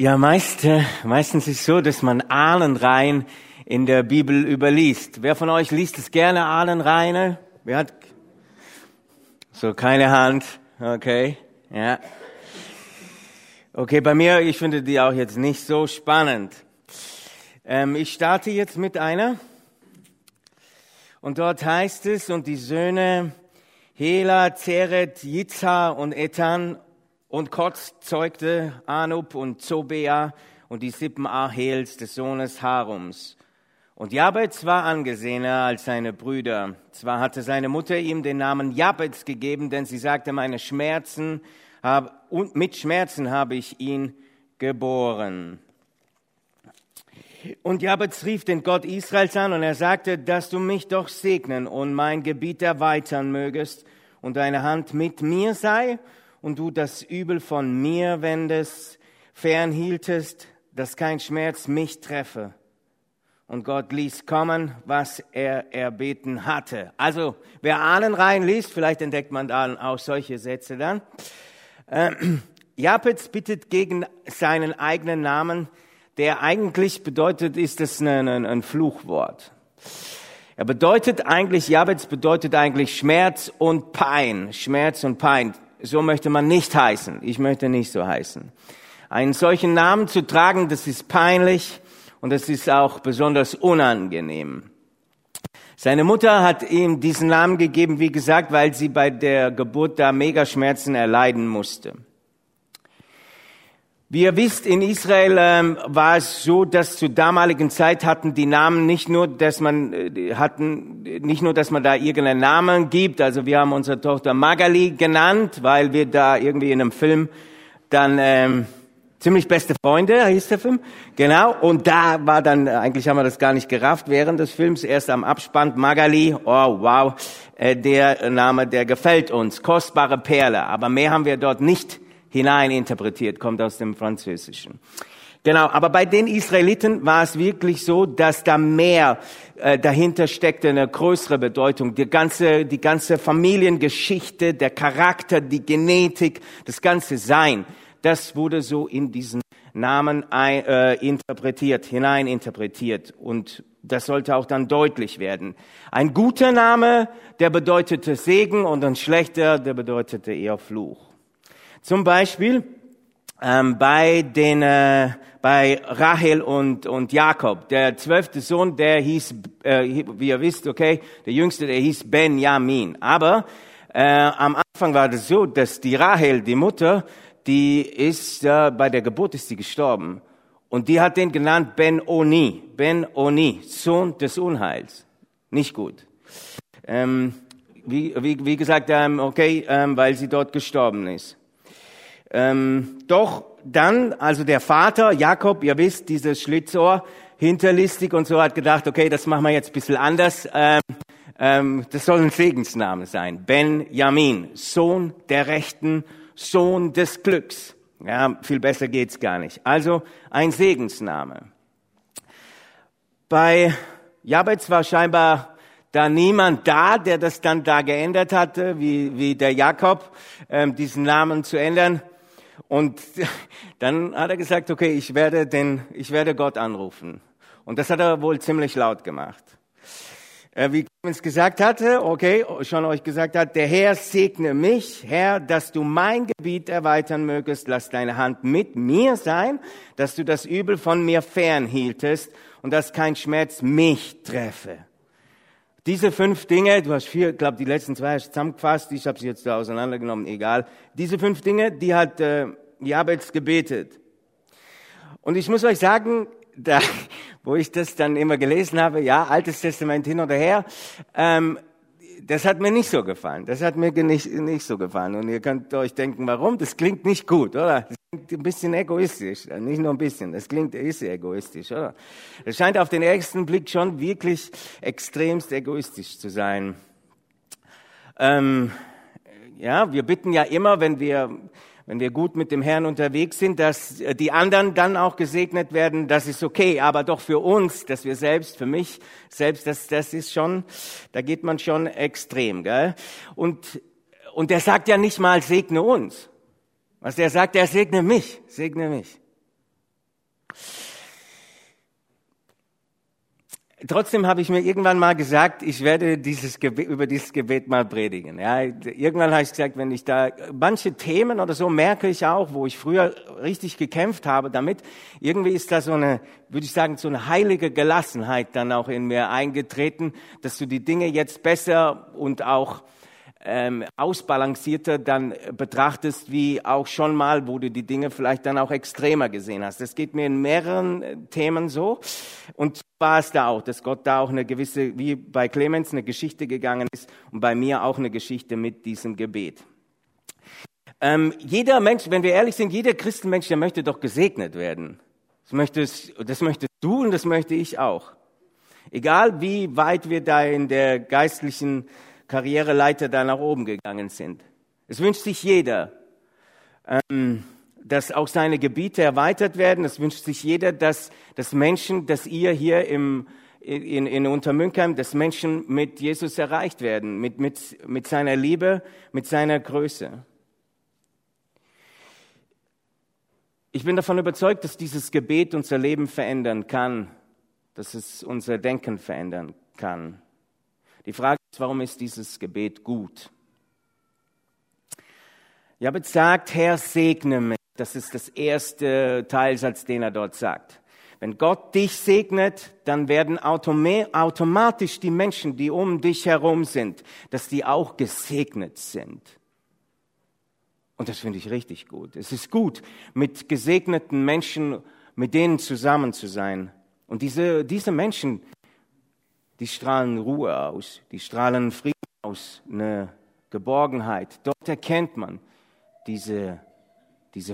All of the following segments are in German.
Ja, meistens ist es so, dass man Ahnenreihen in der Bibel überliest. Wer von euch liest es gerne, Ahnenreihen? Wer hat? So, keine Hand. Okay, ja. Okay, bei mir, ich finde die auch jetzt nicht so spannend. Ich starte jetzt mit einer. Und dort heißt es, und die Söhne Hela, Zeret, Yitzha und Etan, und Kotz zeugte Anub und Zobea und die Sippen Ahels des Sohnes Harums. Und Jabez war angesehener als seine Brüder. Zwar hatte seine Mutter ihm den Namen Jabez gegeben, denn sie sagte, mit Schmerzen habe ich ihn geboren. Und Jabez rief den Gott Israels an und er sagte, dass du mich doch segnen und mein Gebiet erweitern mögest und deine Hand mit mir sei und du das Übel von mir wendest, fernhieltest, dass kein Schmerz mich treffe. Und Gott ließ kommen, was er erbeten hatte. Also, wer Ahnenreihen liest, vielleicht entdeckt man da auch solche Sätze dann. Jabez bittet gegen seinen eigenen Namen, der eigentlich bedeutet, ist es ein Fluchwort. Jabez bedeutet eigentlich Schmerz und Pein. Schmerz und Pein. So möchte man nicht heißen. Ich möchte nicht so heißen. Einen solchen Namen zu tragen, das ist peinlich und das ist auch besonders unangenehm. Seine Mutter hat ihm diesen Namen gegeben, wie gesagt, weil sie bei der Geburt da Megaschmerzen erleiden musste. Wie ihr wisst, in Israel war es so, dass zur damaligen Zeit hatten die Namen nicht nur, dass man da irgendeinen Namen gibt. Also wir haben unsere Tochter Magali genannt, weil wir da irgendwie in einem Film dann ziemlich beste Freunde hieß der Film, genau. Und da war dann eigentlich haben wir das gar nicht gerafft während des Films. Erst am Abspann Magali, oh wow, der Name, der gefällt uns, kostbare Perle. Aber mehr haben wir dort nicht hineininterpretiert, kommt aus dem Französischen. Genau, aber bei den Israeliten war es wirklich so, dass da mehr dahinter steckte, eine größere Bedeutung. Die ganze Familiengeschichte, der Charakter, die Genetik, das ganze Sein, das wurde so in diesen Namen hineininterpretiert. Und das sollte auch dann deutlich werden. Ein guter Name, der bedeutete Segen, und ein schlechter, der bedeutete eher Fluch. Zum Beispiel bei Rahel und Jakob. Der 12. Sohn, der hieß, wie ihr wisst, okay, der Jüngste, der hieß Benjamin. Aber am Anfang war das so, dass die Rahel, die Mutter, die ist bei der Geburt ist sie gestorben. Und die hat den genannt Benoni, Sohn des Unheils. Nicht gut. Wie gesagt, weil sie dort gestorben ist. Doch dann, also der Vater, Jakob, ihr wisst, dieses Schlitzohr, hinterlistig und so, hat gedacht, okay, das machen wir jetzt ein bisschen anders. Das soll ein Segensname sein. Benjamin, Sohn der Rechten, Sohn des Glücks. Ja, viel besser geht's gar nicht. Also ein Segensname. Bei Jabez war scheinbar da niemand da, der das dann da geändert hatte, wie der Jakob, diesen Namen zu ändern. Und dann hat er gesagt, okay, ich werde Gott anrufen. Und das hat er wohl ziemlich laut gemacht. Wie Clemens gesagt hatte, okay, schon euch gesagt hat, der Herr segne mich, Herr, dass du mein Gebiet erweitern mögest, lass deine Hand mit mir sein, dass du das Übel von mir fernhieltest und dass kein Schmerz mich treffe. Diese 5 Dinge, du hast 4, ich glaube, die letzten 2 hast du zusammengefasst, ich habe sie jetzt da auseinandergenommen, egal. Diese 5 Dinge, die hat Jabez gebetet. Und ich muss euch sagen, da, wo ich das dann immer gelesen habe, ja, Altes Testament hin oder her, das hat mir nicht so gefallen. Das hat mir nicht so gefallen. Und ihr könnt euch denken, warum? Das klingt nicht gut, oder? Das klingt ein bisschen egoistisch. Nicht nur ein bisschen, ist egoistisch, oder? Das scheint auf den ersten Blick schon wirklich extremst egoistisch zu sein. Wir bitten ja immer, wenn wir gut mit dem Herrn unterwegs sind, dass die anderen dann auch gesegnet werden, das ist okay, aber doch für uns, dass wir selbst, für mich selbst, das ist schon, da geht man schon extrem, gell? Und der sagt ja nicht mal, segne uns. Was der sagt, er segne mich, Trotzdem habe ich mir irgendwann mal gesagt, ich werde über dieses Gebet mal predigen. Ja, irgendwann habe ich gesagt, wenn ich da manche Themen oder so merke ich auch, wo ich früher richtig gekämpft habe damit, irgendwie ist da so eine, würde ich sagen, so eine heilige Gelassenheit dann auch in mir eingetreten, dass du die Dinge jetzt besser und auch ausbalancierter dann betrachtest, wie auch schon mal, wo du die Dinge vielleicht dann auch extremer gesehen hast. Das geht mir in mehreren Themen so. Und so war es da auch, dass Gott da auch eine gewisse, wie bei Clemens, eine Geschichte gegangen ist und bei mir auch eine Geschichte mit diesem Gebet. Jeder Mensch, wenn wir ehrlich sind, jeder Christenmensch, der möchte doch gesegnet werden. Das möchtest du und das möchte ich auch. Egal, wie weit wir da in der geistlichen Karriereleiter da nach oben gegangen sind. Es wünscht sich jeder, dass auch seine Gebiete erweitert werden. Es wünscht sich jeder, dass Menschen, dass ihr hier in Untermünkheim, dass Menschen mit Jesus erreicht werden, mit seiner Liebe, mit seiner Größe. Ich bin davon überzeugt, dass dieses Gebet unser Leben verändern kann, dass es unser Denken verändern kann. Die Frage ist, warum ist dieses Gebet gut? Jabez sagt, Herr, segne mich. Das ist das erste Teilsatz, den er dort sagt. Wenn Gott dich segnet, dann werden automatisch die Menschen, die um dich herum sind, dass die auch gesegnet sind. Und das finde ich richtig gut. Es ist gut, mit gesegneten Menschen, mit denen zusammen zu sein. Und diese Menschen, die strahlen Ruhe aus, die strahlen Frieden aus, eine Geborgenheit. Dort erkennt man diese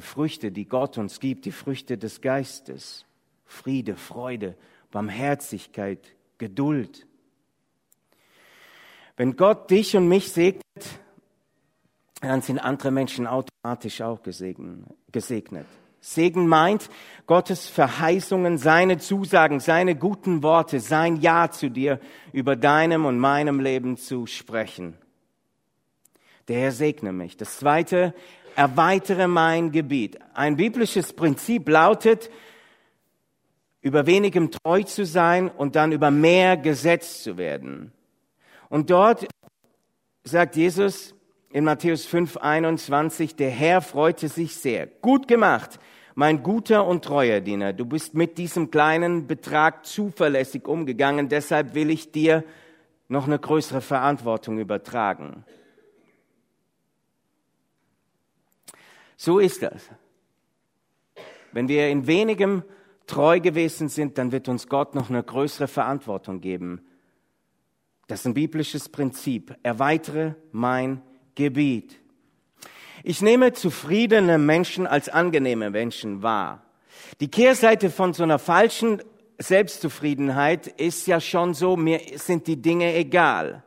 Früchte, die Gott uns gibt, die Früchte des Geistes. Friede, Freude, Barmherzigkeit, Geduld. Wenn Gott dich und mich segnet, dann sind andere Menschen automatisch auch gesegnet. Segen meint, Gottes Verheißungen, seine Zusagen, seine guten Worte, sein Ja zu dir über deinem und meinem Leben zu sprechen. Der Herr segne mich. Das zweite, erweitere mein Gebiet. Ein biblisches Prinzip lautet, über wenigem treu zu sein und dann über mehr gesetzt zu werden. Und dort sagt Jesus in Matthäus 5,21, der Herr freute sich sehr. Gut gemacht, mein guter und treuer Diener. Du bist mit diesem kleinen Betrag zuverlässig umgegangen. Deshalb will ich dir noch eine größere Verantwortung übertragen. So ist das. Wenn wir in wenigem treu gewesen sind, dann wird uns Gott noch eine größere Verantwortung geben. Das ist ein biblisches Prinzip. Erweitere mein Gebiet. Ich nehme zufriedene Menschen als angenehme Menschen wahr. Die Kehrseite von so einer falschen Selbstzufriedenheit ist ja schon so, mir sind die Dinge egal,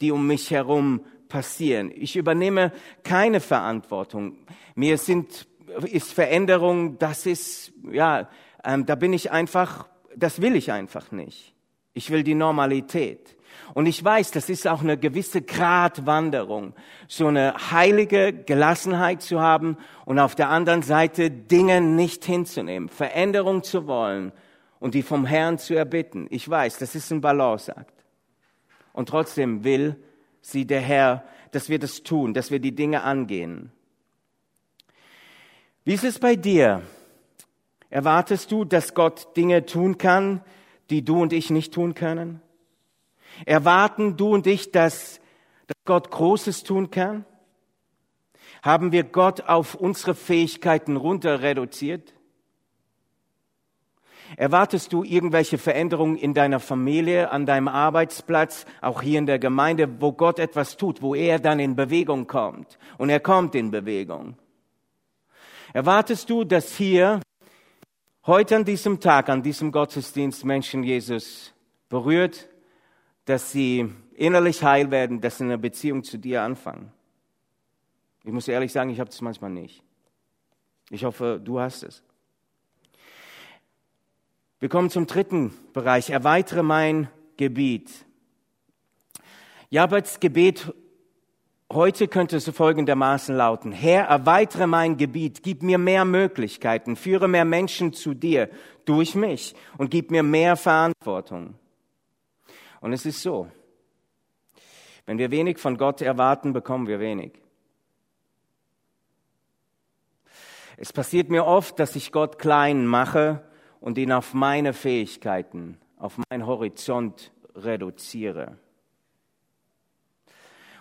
die um mich herum passieren. Ich übernehme keine Verantwortung. Mir ist Veränderung, das ist, ja, da bin ich einfach, das will ich einfach nicht. Ich will die Normalität. Und ich weiß, das ist auch eine gewisse Gratwanderung, so eine heilige Gelassenheit zu haben und auf der anderen Seite Dinge nicht hinzunehmen, Veränderung zu wollen und die vom Herrn zu erbitten. Ich weiß, das ist ein Balanceakt. Und trotzdem will sie der Herr, dass wir das tun, dass wir die Dinge angehen. Wie ist es bei dir? Erwartest du, dass Gott Dinge tun kann, die du und ich nicht tun können? Erwarten du und ich, dass Gott Großes tun kann? Haben wir Gott auf unsere Fähigkeiten runter reduziert? Erwartest du irgendwelche Veränderungen in deiner Familie, an deinem Arbeitsplatz, auch hier in der Gemeinde, wo Gott etwas tut, wo er dann in Bewegung kommt? Und er kommt in Bewegung. Erwartest du, dass hier, heute an diesem Tag, an diesem Gottesdienst Menschen Jesus berührt, dass sie innerlich heil werden, dass sie eine Beziehung zu dir anfangen? Ich muss ehrlich sagen, ich habe das manchmal nicht. Ich hoffe, du hast es. Wir kommen zum dritten Bereich. Erweitere mein Gebiet. Jabez Gebet Heute könnte es folgendermaßen lauten: Herr, erweitere mein Gebiet, gib mir mehr Möglichkeiten, führe mehr Menschen zu dir durch mich und gib mir mehr Verantwortung. Und es ist so, wenn wir wenig von Gott erwarten, bekommen wir wenig. Es passiert mir oft, dass ich Gott klein mache und ihn auf meine Fähigkeiten, auf meinen Horizont reduziere.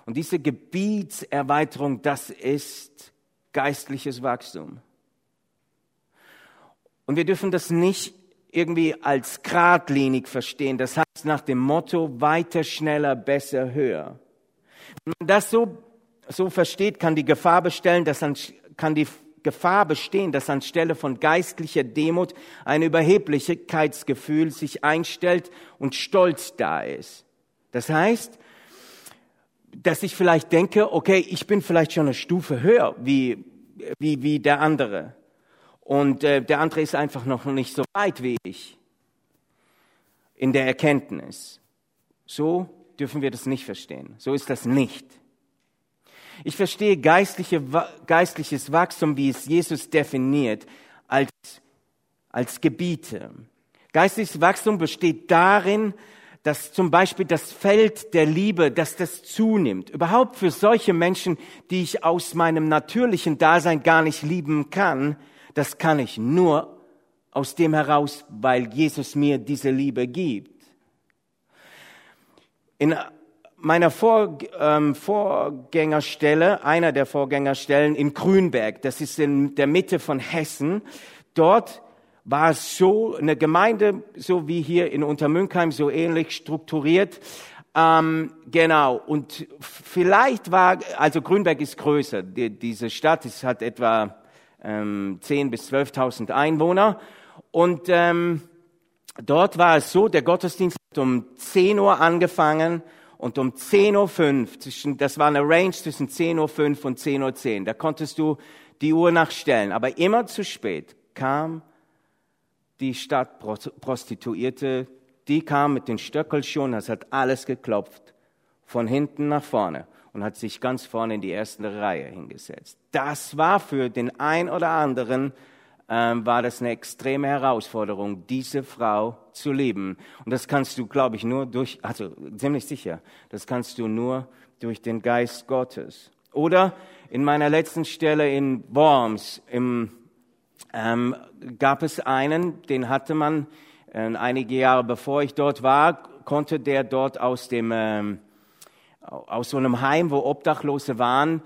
Und diese Gebietserweiterung, das ist geistliches Wachstum. Und wir dürfen das nicht irgendwie als geradlinig verstehen. Das heißt nach dem Motto, weiter, schneller, besser, höher. Wenn man das so versteht, kann die Gefahr bestehen, dass anstelle von geistlicher Demut ein Überheblichkeitsgefühl sich einstellt und Stolz da ist. Das heißt, dass ich vielleicht denke, okay, ich bin vielleicht schon eine Stufe höher wie der andere. Und der andere ist einfach noch nicht so weit wie ich in der Erkenntnis. So dürfen wir das nicht verstehen. So ist das nicht. Ich verstehe geistliches Wachstum, wie es Jesus definiert, als Gebiete. Geistliches Wachstum besteht darin, dass zum Beispiel das Feld der Liebe, dass das zunimmt. Überhaupt für solche Menschen, die ich aus meinem natürlichen Dasein gar nicht lieben kann, das kann ich nur aus dem heraus, weil Jesus mir diese Liebe gibt. In meiner Vorgängerstelle, einer der Vorgängerstellen in Grünberg, das ist in der Mitte von Hessen, dort war so eine Gemeinde, so wie hier in Untermünkheim, so ähnlich strukturiert. Und vielleicht Grünberg ist größer. Diese Stadt, es hat etwa 10.000 bis 12.000 Einwohner. Und dort war es so, der Gottesdienst hat um 10 Uhr angefangen und um 10.05 Uhr, das war eine Range zwischen 10.05 Uhr und 10.10 Uhr, da konntest du die Uhr nachstellen. Aber immer zu spät kam die Stadtprostituierte, die kam mit den Stöckelschuhen, das hat alles geklopft, von hinten nach vorne und hat sich ganz vorne in die erste Reihe hingesetzt. Das war für den einen oder anderen, war das eine extreme Herausforderung, diese Frau zu lieben. Und das kannst du, glaube ich, nur durch den Geist Gottes. Oder in meiner letzten Stelle in Worms, gab es einen, den hatte man einige Jahre bevor ich dort war, konnte der dort aus so einem Heim, wo Obdachlose waren,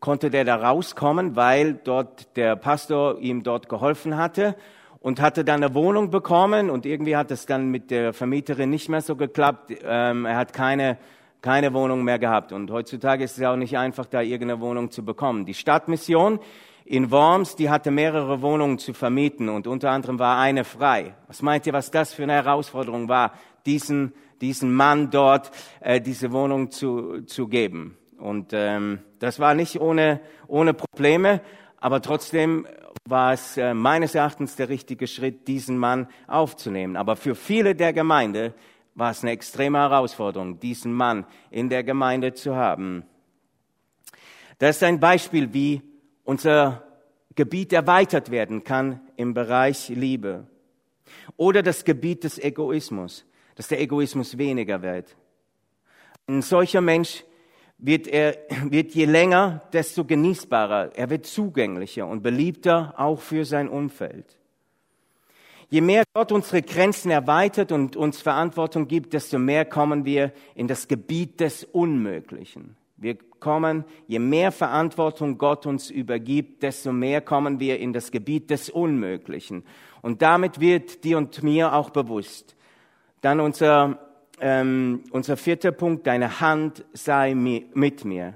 konnte der da rauskommen, weil dort der Pastor ihm dort geholfen hatte und hatte dann eine Wohnung bekommen und irgendwie hat es dann mit der Vermieterin nicht mehr so geklappt. Er hat keine Wohnung mehr gehabt und heutzutage ist es auch nicht einfach, da irgendeine Wohnung zu bekommen. Die Stadtmission in Worms, die hatte mehrere Wohnungen zu vermieten und unter anderem war eine frei. Was meint ihr, was das für eine Herausforderung war, diesen Mann dort diese Wohnung zu geben? Und das war nicht ohne Probleme, aber trotzdem war es meines Erachtens der richtige Schritt, diesen Mann aufzunehmen. Aber für viele der Gemeinde war es eine extreme Herausforderung, diesen Mann in der Gemeinde zu haben. Das ist ein Beispiel, wie unser Gebiet erweitert werden kann im Bereich Liebe. Oder das Gebiet des Egoismus, dass der Egoismus weniger wird. Ein solcher Mensch wird je länger, desto genießbarer. Er wird zugänglicher und beliebter auch für sein Umfeld. Je mehr Gott unsere Grenzen erweitert und uns Verantwortung gibt, desto mehr kommen wir in das Gebiet des Unmöglichen. Je mehr Verantwortung Gott uns übergibt, desto mehr kommen wir in das Gebiet des Unmöglichen. Und damit wird dir und mir auch bewusst. Dann unser vierter Punkt, deine Hand sei mit mir.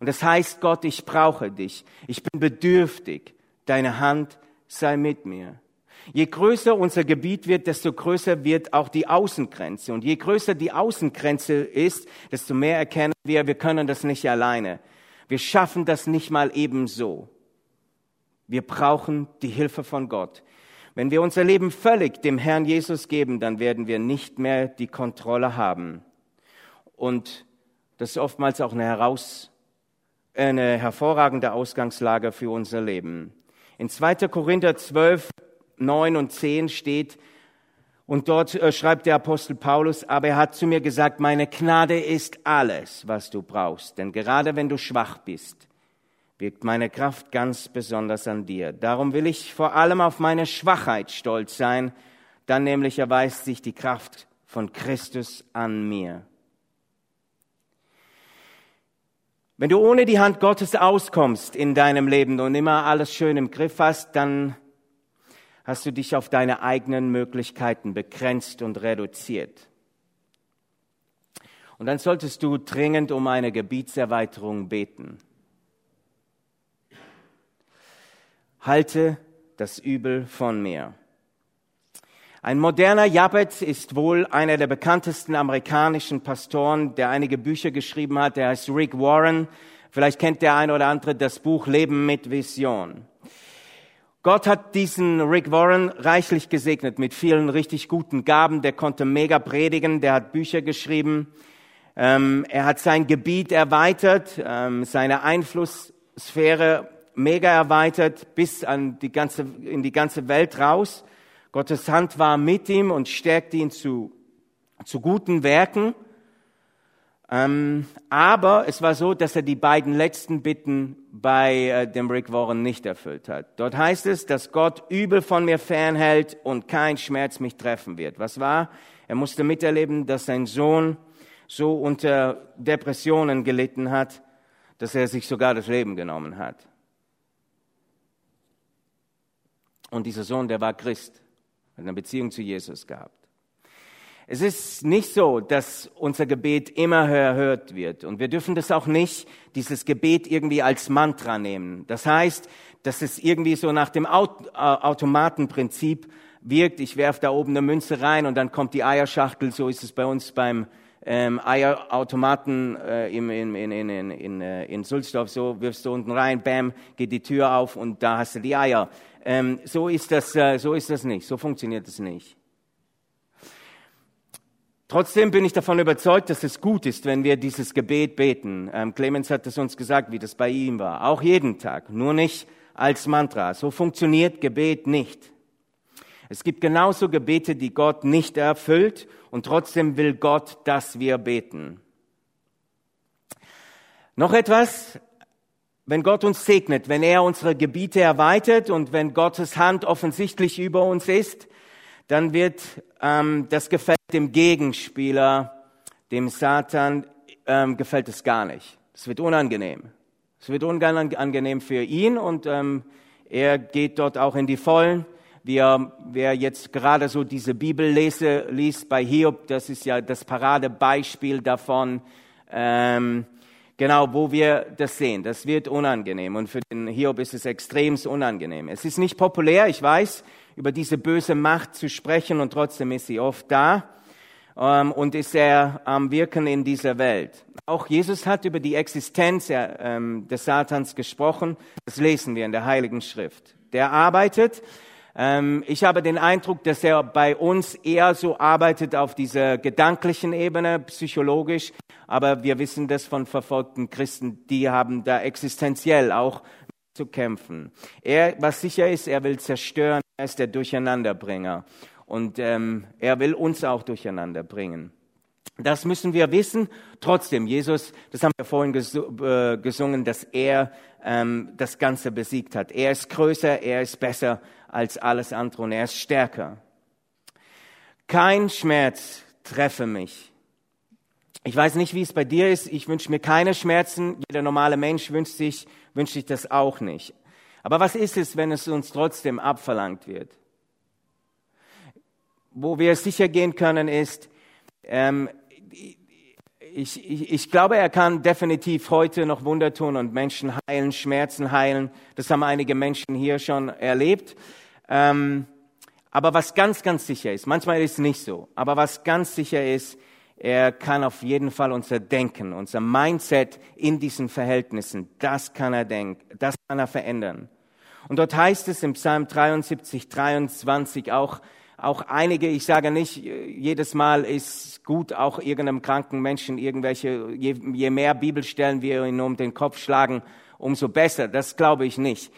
Und das heißt, Gott, ich brauche dich. Ich bin bedürftig. Deine Hand sei mit mir. Je größer unser Gebiet wird, desto größer wird auch die Außengrenze. Und je größer die Außengrenze ist, desto mehr erkennen wir, wir können das nicht alleine. Wir schaffen das nicht mal ebenso. Wir brauchen die Hilfe von Gott. Wenn wir unser Leben völlig dem Herrn Jesus geben, dann werden wir nicht mehr die Kontrolle haben. Und Das ist oftmals auch eine hervorragende Ausgangslage für unser Leben. In 2. Korinther 12, 9 und 10 steht, und dort schreibt der Apostel Paulus, aber er hat zu mir gesagt, meine Gnade ist alles, was du brauchst. Denn gerade wenn du schwach bist, wirkt meine Kraft ganz besonders an dir. Darum will ich vor allem auf meine Schwachheit stolz sein, dann nämlich erweist sich die Kraft von Christus an mir. Wenn du ohne die Hand Gottes auskommst in deinem Leben und immer alles schön im Griff hast, dann hast du dich auf deine eigenen Möglichkeiten begrenzt und reduziert. Und dann solltest du dringend um eine Gebietserweiterung beten. Halte das Übel von mir. Ein moderner Jabez ist wohl einer der bekanntesten amerikanischen Pastoren, der einige Bücher geschrieben hat. Der heißt Rick Warren. Vielleicht kennt der eine oder andere das Buch Leben mit Vision. Gott hat diesen Rick Warren reichlich gesegnet mit vielen richtig guten Gaben. Der konnte mega predigen, der hat Bücher geschrieben. Er hat sein Gebiet erweitert, seine Einflusssphäre mega erweitert, bis in die ganze Welt raus. Gottes Hand war mit ihm und stärkte ihn zu guten Werken. Aber es war so, dass er die beiden letzten Bitten bei dem Rick Warren nicht erfüllt hat. Dort heißt es, dass Gott Übel von mir fernhält und kein Schmerz mich treffen wird. Was war? Er musste miterleben, dass sein Sohn so unter Depressionen gelitten hat, dass er sich sogar das Leben genommen hat. Und dieser Sohn, der war Christ. Eine Beziehung zu Jesus gehabt. Es ist nicht so, dass unser Gebet immer erhört wird. Und wir dürfen das auch nicht, dieses Gebet irgendwie als Mantra nehmen. Das heißt, dass es irgendwie so nach dem Automatenprinzip wirkt. Ich werfe da oben eine Münze rein und dann kommt die Eierschachtel. So ist es bei uns beim Eierautomaten in Sulzdorf. So wirfst du unten rein, bam, geht die Tür auf und da hast du die Eier. So ist das nicht, so funktioniert es nicht. Trotzdem bin ich davon überzeugt, dass es gut ist, wenn wir dieses Gebet beten. Clemens hat es uns gesagt, wie das bei ihm war. Auch jeden Tag, nur nicht als Mantra. So funktioniert Gebet nicht. Es gibt genauso Gebete, die Gott nicht erfüllt und trotzdem will Gott, dass wir beten. Noch etwas. Wenn Gott uns segnet, wenn er unsere Gebiete erweitert und wenn Gottes Hand offensichtlich über uns ist, dann wird das gefällt dem Gegenspieler, dem Satan, gefällt es gar nicht. Es wird unangenehm. Es wird unangenehm für ihn und er geht dort auch in die Vollen. Wer jetzt gerade so diese Bibellese liest bei Hiob, das ist ja das Paradebeispiel davon, genau, wo wir das sehen, das wird unangenehm und für den Hiob ist es extremst unangenehm. Es ist nicht populär, ich weiß, über diese böse Macht zu sprechen und trotzdem ist sie oft da und ist er am Wirken in dieser Welt. Auch Jesus hat über die Existenz des Satans gesprochen, das lesen wir in der Heiligen Schrift. Der arbeitet, ich habe den Eindruck, dass er bei uns eher so arbeitet auf dieser gedanklichen Ebene, psychologisch, aber wir wissen das von verfolgten Christen, die haben da existenziell auch zu kämpfen. Er, was sicher ist, er will zerstören, er ist der Durcheinanderbringer und er will uns auch durcheinander bringen. Das müssen wir wissen. Trotzdem, Jesus, das haben wir vorhin gesungen, dass er das Ganze besiegt hat. Er ist größer, er ist besser als alles andere und er ist stärker. Kein Schmerz treffe mich. Ich weiß nicht, wie es bei dir ist. Ich wünsche mir keine Schmerzen. Jeder normale Mensch wünscht sich das auch nicht. Aber was ist es, wenn es uns trotzdem abverlangt wird? Wo wir sicher gehen können, ist, ich glaube, er kann definitiv heute noch Wunder tun und Menschen heilen, Schmerzen heilen. Das haben einige Menschen hier schon erlebt. Aber was ganz, ganz sicher ist, manchmal ist es nicht so, aber was ganz sicher ist, er kann auf jeden Fall unser Denken, unser Mindset in diesen Verhältnissen, das kann er verändern. Und dort heißt es im Psalm 73, 23 auch, auch einige, ich sage nicht, jedes Mal ist gut, auch irgendeinem kranken Menschen irgendwelche, je mehr Bibelstellen wir ihn um den Kopf schlagen, umso besser. Das glaube ich nicht.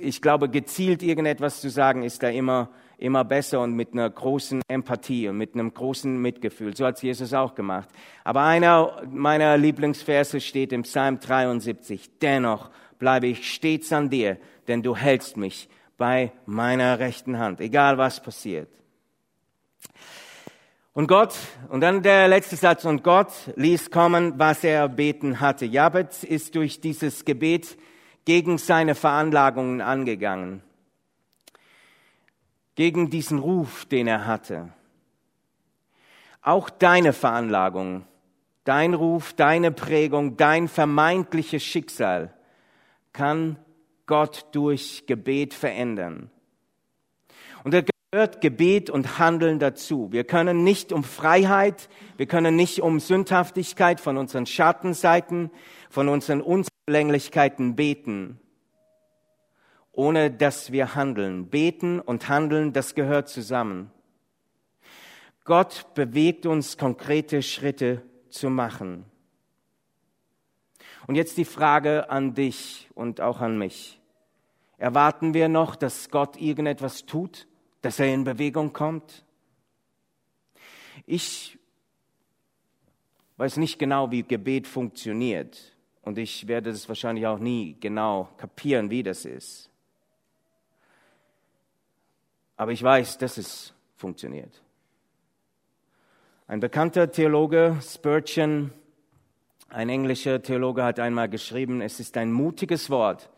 Ich glaube, gezielt irgendetwas zu sagen, ist da immer besser und mit einer großen Empathie und mit einem großen Mitgefühl. So hat Jesus auch gemacht. Aber einer meiner Lieblingsverse steht im Psalm 73. Dennoch bleibe ich stets an dir, denn du hältst mich bei meiner rechten Hand, egal was passiert. Und Gott, und dann der letzte Satz, und Gott ließ kommen, was er erbeten hatte. Jabez ist durch dieses Gebet gegen seine Veranlagungen angegangen. Gegen diesen Ruf, den er hatte. Auch deine Veranlagung, dein Ruf, deine Prägung, dein vermeintliches Schicksal kann Gott durch Gebet verändern. Und da gehört Gebet und Handeln dazu. Wir können nicht um Freiheit, wir können nicht um Sündhaftigkeit von unseren Schattenseiten, von unseren Unzulänglichkeiten beten, ohne dass wir handeln. Beten und handeln, das gehört zusammen. Gott bewegt uns, konkrete Schritte zu machen. Und jetzt die Frage an dich und auch an mich. Erwarten wir noch, dass Gott irgendetwas tut, dass er in Bewegung kommt? Ich weiß nicht genau, wie Gebet funktioniert. Und ich werde es wahrscheinlich auch nie genau kapieren, wie das ist. Aber ich weiß, dass es funktioniert. Ein bekannter Theologe, Spurgeon, ein englischer Theologe, hat einmal geschrieben, es ist ein mutiges Wort,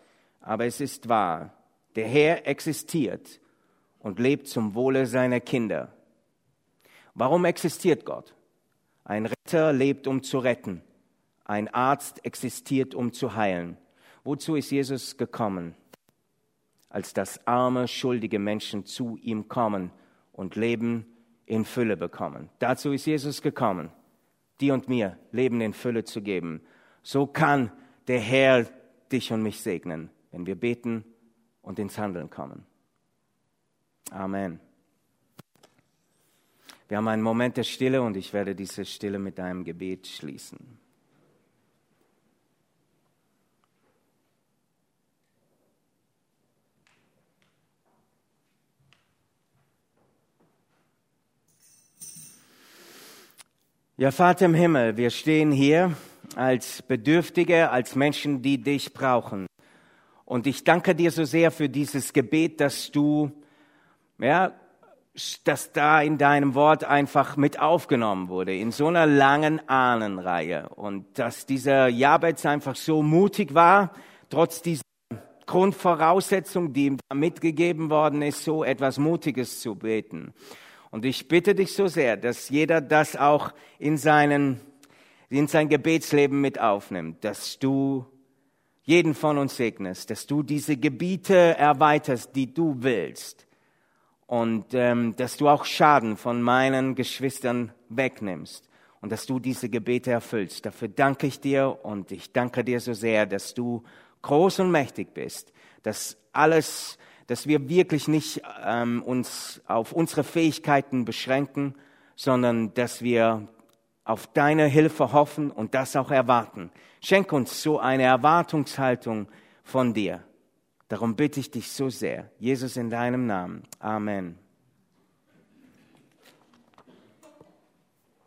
aber es ist wahr. Der Herr existiert und lebt zum Wohle seiner Kinder. Warum existiert Gott? Ein Retter lebt, um zu retten. Ein Arzt existiert, um zu heilen. Wozu ist Jesus gekommen? Als dass arme, schuldige Menschen zu ihm kommen und Leben in Fülle bekommen. Dazu ist Jesus gekommen, dir und mir Leben in Fülle zu geben. So kann der Herr dich und mich segnen, wenn wir beten und ins Handeln kommen. Amen. Wir haben einen Moment der Stille und ich werde diese Stille mit einem Gebet schließen. Ja, Vater im Himmel, wir stehen hier als Bedürftige, als Menschen, die dich brauchen. Und ich danke dir so sehr für dieses Gebet, dass du, dass da in deinem Wort einfach mit aufgenommen wurde, in so einer langen Ahnenreihe. Und dass dieser Jabez einfach so mutig war, trotz dieser Grundvoraussetzung, die ihm da mitgegeben worden ist, so etwas Mutiges zu beten. Und ich bitte dich so sehr, dass jeder das auch in sein Gebetsleben mit aufnimmt, dass du jeden von uns segnest, dass du diese Gebiete erweiterst, die du willst und dass du auch Schaden von meinen Geschwistern wegnimmst und dass du diese Gebete erfüllst. Dafür danke ich dir und ich danke dir so sehr, dass du groß und mächtig bist, dass wir wirklich nicht uns auf unsere Fähigkeiten beschränken, sondern dass wir auf deine Hilfe hoffen und das auch erwarten. Schenk uns so eine Erwartungshaltung von dir. Darum bitte ich dich so sehr. Jesus in deinem Namen. Amen.